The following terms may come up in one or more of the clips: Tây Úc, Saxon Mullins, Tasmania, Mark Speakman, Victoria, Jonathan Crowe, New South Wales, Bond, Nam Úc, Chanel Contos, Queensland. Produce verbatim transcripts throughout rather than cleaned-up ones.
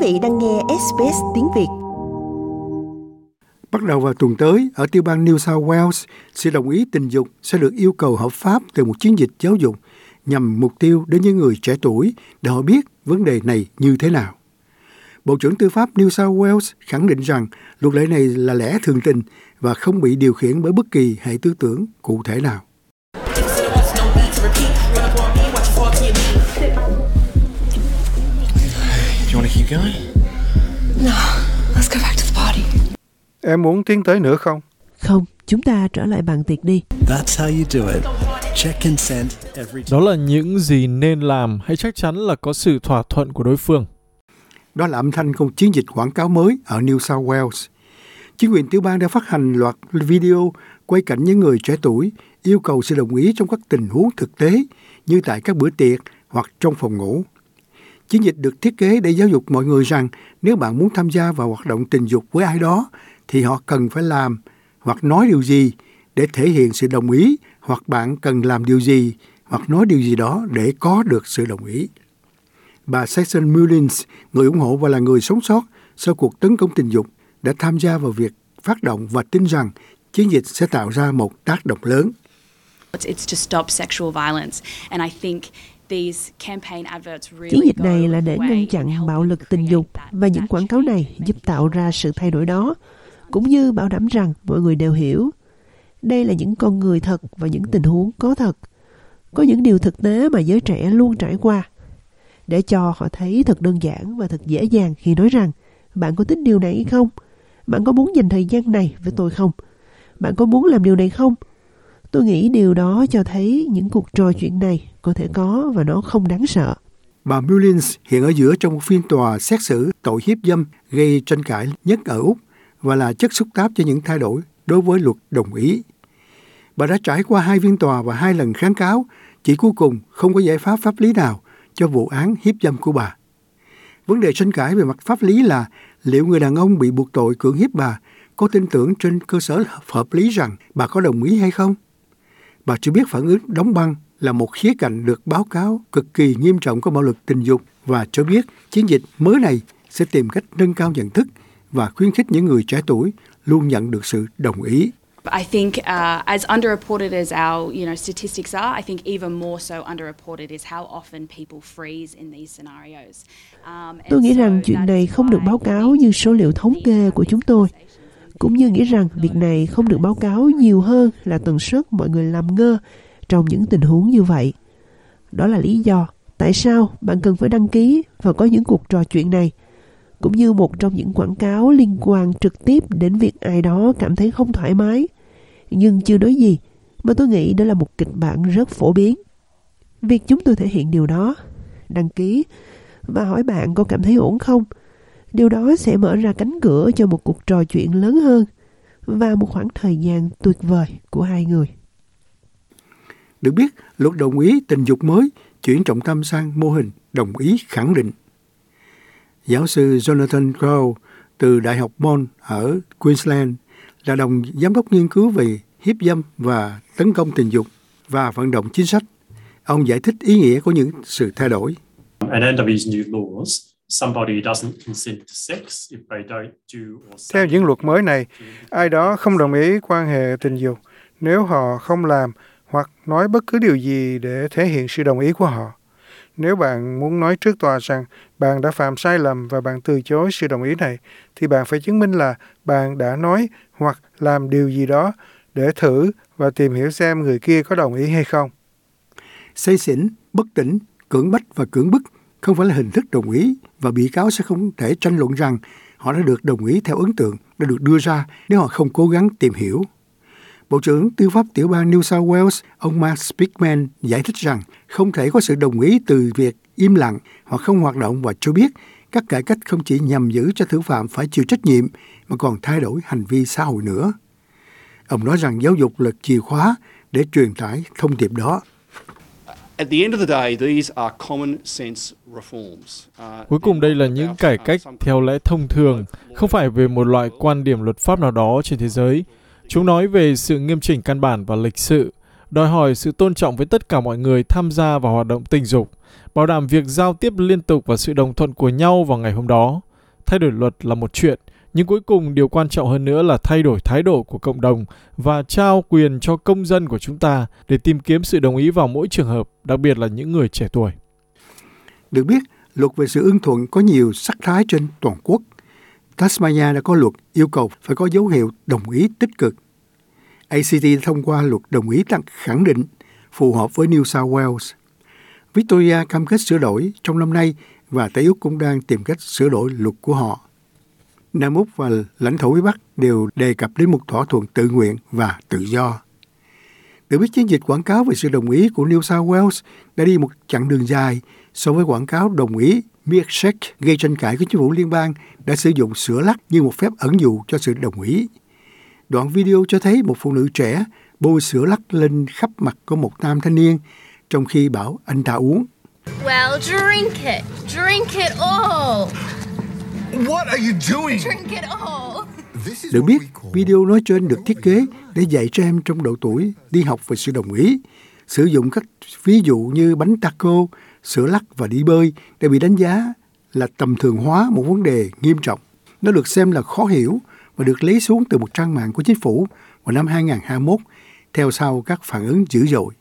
vị đang nghe ét bê ét Tiếng Việt. Bắt đầu vào tuần tới, ở tiểu bang New South Wales, sự đồng ý tình dục sẽ được yêu cầu hợp pháp từ một chiến dịch giáo dục nhằm mục tiêu đến những người trẻ tuổi để họ biết vấn đề này như thế nào. Bộ trưởng Tư pháp New South Wales khẳng định rằng luật lệ này là lẽ thường tình và không bị điều khiển bởi bất kỳ hệ tư tưởng cụ thể nào. Em muốn tiến tới nữa không? Không, chúng ta trở lại bàn tiệc đi. Đó là những gì nên làm, hay chắc chắn là có sự thỏa thuận của đối phương. Đó là âm thanh của chiến dịch quảng cáo mới ở New South Wales. Chính quyền tiểu bang đã phát hành loạt video quay cảnh những người trẻ tuổi yêu cầu sự đồng ý trong các tình huống thực tế như tại các bữa tiệc hoặc trong phòng ngủ. Chiến dịch được thiết kế để giáo dục mọi người rằng nếu bạn muốn tham gia vào hoạt động tình dục với ai đó thì họ cần phải làm hoặc nói điều gì để thể hiện sự đồng ý, hoặc bạn cần làm điều gì hoặc nói điều gì đó để có được sự đồng ý. Bà Saxon Mullins, người ủng hộ và là người sống sót sau cuộc tấn công tình dục, đã tham gia vào việc phát động và tin rằng chiến dịch sẽ tạo ra một tác động lớn. Chiến dịch này là để ngăn chặn bạo lực tình dục, và những quảng cáo này giúp tạo ra sự thay đổi đó, cũng như bảo đảm rằng mọi người đều hiểu. Đây là những con người thật và những tình huống có thật. Có những điều thực tế mà giới trẻ luôn trải qua, để cho họ thấy thật đơn giản và thật dễ dàng khi nói rằng bạn có thích điều này hay không? Bạn có muốn dành thời gian này với tôi không? Bạn có muốn làm điều này không? Tôi nghĩ điều đó cho thấy những cuộc trò chuyện này có thể có và nó không đáng sợ. Bà Mullins hiện ở giữa trong một phiên tòa xét xử tội hiếp dâm gây tranh cãi nhất ở Úc và là chất xúc tác cho những thay đổi đối với luật đồng ý. Bà đã trải qua hai phiên tòa và hai lần kháng cáo, chỉ cuối cùng không có giải pháp pháp lý nào cho vụ án hiếp dâm của bà. Vấn đề tranh cãi về mặt pháp lý là liệu người đàn ông bị buộc tội cưỡng hiếp bà có tin tưởng trên cơ sở hợp lý rằng bà có đồng ý hay không? Bà chưa biết phản ứng đóng băng là một khía cạnh được báo cáo cực kỳ nghiêm trọng của bạo lực tình dục, và cho biết chiến dịch mới này sẽ tìm cách nâng cao nhận thức và khuyến khích những người trẻ tuổi luôn nhận được sự đồng ý. I think uh, as underreported as our, you know, statistics are, I think even more so underreported is how often people freeze in these scenarios. Um, tôi nghĩ rằng chuyện này không được báo cáo như số liệu thống kê của chúng tôi, cũng như nghĩ rằng việc này không được báo cáo nhiều hơn là tần suất mọi người làm ngơ trong những tình huống như vậy. Đó là lý do tại sao bạn cần phải đăng ký và có những cuộc trò chuyện này, cũng như một trong những quảng cáo liên quan trực tiếp đến việc ai đó cảm thấy không thoải mái, nhưng chưa nói gì, mà tôi nghĩ đó là một kịch bản rất phổ biến. Việc chúng tôi thể hiện điều đó, đăng ký và hỏi bạn có cảm thấy ổn không, điều đó sẽ mở ra cánh cửa cho một cuộc trò chuyện lớn hơn và một khoảng thời gian tuyệt vời của hai người. Được biết, luật đồng ý tình dục mới chuyển trọng tâm sang mô hình đồng ý khẳng định. Giáo sư Jonathan Crowe từ Đại học Bond ở Queensland là đồng giám đốc nghiên cứu về hiếp dâm và tấn công tình dục và vận động chính sách. Ông giải thích ý nghĩa của những sự thay đổi. Theo những luật mới này, ai đó không đồng ý quan hệ tình dục nếu họ không làm hoặc nói bất cứ điều gì để thể hiện sự đồng ý của họ. Nếu bạn muốn nói trước tòa rằng bạn đã phạm sai lầm và bạn từ chối sự đồng ý này, thì bạn phải chứng minh là bạn đã nói hoặc làm điều gì đó để thử và tìm hiểu xem người kia có đồng ý hay không. Say xỉn, bất tỉnh, cưỡng bách và cưỡng bức không phải là hình thức đồng ý, và bị cáo sẽ không thể tranh luận rằng họ đã được đồng ý theo ấn tượng đã được đưa ra nếu họ không cố gắng tìm hiểu. Bộ trưởng Tư pháp tiểu bang New South Wales, ông Mark Speakman giải thích rằng không thể có sự đồng ý từ việc im lặng hoặc không hoạt động, và cho biết các cải cách không chỉ nhằm giữ cho thủ phạm phải chịu trách nhiệm mà còn thay đổi hành vi xã hội nữa. Ông nói rằng giáo dục là chìa khóa để truyền tải thông điệp đó. Cuối cùng đây là những cải cách theo lẽ thông thường, không phải về một loại quan điểm luật pháp nào đó trên thế giới. Chúng nói về sự nghiêm chỉnh căn bản và lịch sự, đòi hỏi sự tôn trọng với tất cả mọi người tham gia vào hoạt động tình dục, bảo đảm việc giao tiếp liên tục và sự đồng thuận của nhau vào ngày hôm đó. Thay đổi luật là một chuyện, nhưng cuối cùng điều quan trọng hơn nữa là thay đổi thái độ của cộng đồng và trao quyền cho công dân của chúng ta để tìm kiếm sự đồng ý vào mỗi trường hợp, đặc biệt là những người trẻ tuổi. Được biết, luật về sự ưng thuận có nhiều sắc thái trên toàn quốc. Tasmania đã có luật yêu cầu phải có dấu hiệu đồng ý tích cực. a xê tê đã thông qua luật đồng ý tăng khẳng định phù hợp với New South Wales. Victoria cam kết sửa đổi trong năm nay và Tây Úc cũng đang tìm cách sửa đổi luật của họ. Nam Úc và lãnh thổ phía Bắc đều đề cập đến một thỏa thuận tự nguyện và tự do. Được biết, chiến dịch quảng cáo về sự đồng ý của New South Wales đã đi một chặng đường dài so với quảng cáo đồng ý milkshake gây tranh cãi của chính phủ liên bang đã sử dụng sữa lắc như một phép ẩn dụ cho sự đồng ý. Đoạn video cho thấy một phụ nữ trẻ bôi sữa lắc lên khắp mặt của một nam thanh niên trong khi bảo anh ta uống. Well, drink it. Drink it all. What are you doing? Drink it all. Được biết, video nói trên được thiết kế để dạy trẻ em trong độ tuổi đi học về sự đồng ý, sử dụng các ví dụ như bánh taco, sữa lắc và đi bơi đã bị đánh giá là tầm thường hóa một vấn đề nghiêm trọng. Nó được xem là khó hiểu và được lấy xuống từ một trang mạng của chính phủ vào năm hai không hai mốt, theo sau các phản ứng dữ dội.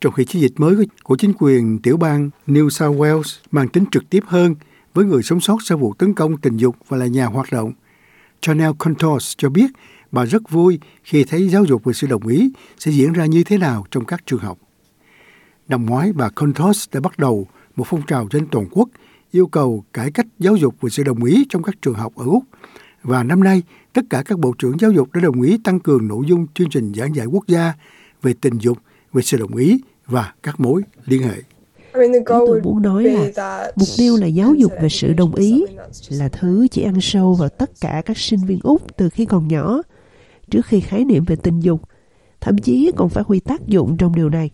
Trong khi chiến dịch mới của chính quyền tiểu bang New South Wales mang tính trực tiếp hơn với người sống sót sau vụ tấn công tình dục và là nhà hoạt động, Chanel Contos cho biết bà rất vui khi thấy giáo dục về sự đồng ý sẽ diễn ra như thế nào trong các trường học. Năm ngoái, bà Contos đã bắt đầu một phong trào trên toàn quốc yêu cầu cải cách giáo dục về sự đồng ý trong các trường học ở Úc. Và năm nay, tất cả các bộ trưởng giáo dục đã đồng ý tăng cường nội dung chương trình giảng dạy quốc gia về tình dục, về sự đồng ý và các mối liên hệ. Chúng tôi muốn nói là mục tiêu là giáo dục về sự đồng ý là thứ chỉ ăn sâu vào tất cả các sinh viên Úc từ khi còn nhỏ, trước khi khái niệm về tình dục, thậm chí còn phát huy tác dụng trong điều này.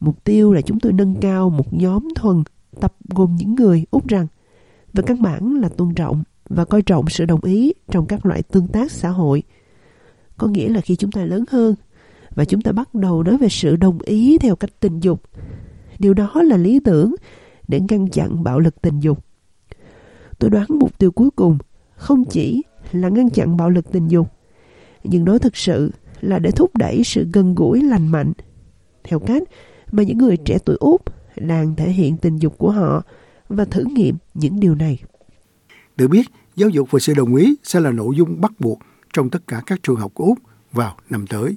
Mục tiêu là chúng tôi nâng cao một nhóm thuần tập gồm những người Úc rằng về căn bản là tôn trọng và coi trọng sự đồng ý trong các loại tương tác xã hội. Có nghĩa là khi chúng ta lớn hơn và chúng ta bắt đầu nói về sự đồng ý theo cách tình dục, điều đó là lý tưởng để ngăn chặn bạo lực tình dục. Tôi đoán mục tiêu cuối cùng không chỉ là ngăn chặn bạo lực tình dục, nhưng đó thực sự là để thúc đẩy sự gần gũi lành mạnh theo cách mà những người trẻ tuổi Úc đang thể hiện tình dục của họ và thử nghiệm những điều này. Được biết, giáo dục về sự đồng ý sẽ là nội dung bắt buộc trong tất cả các trường học của Úc vào năm tới.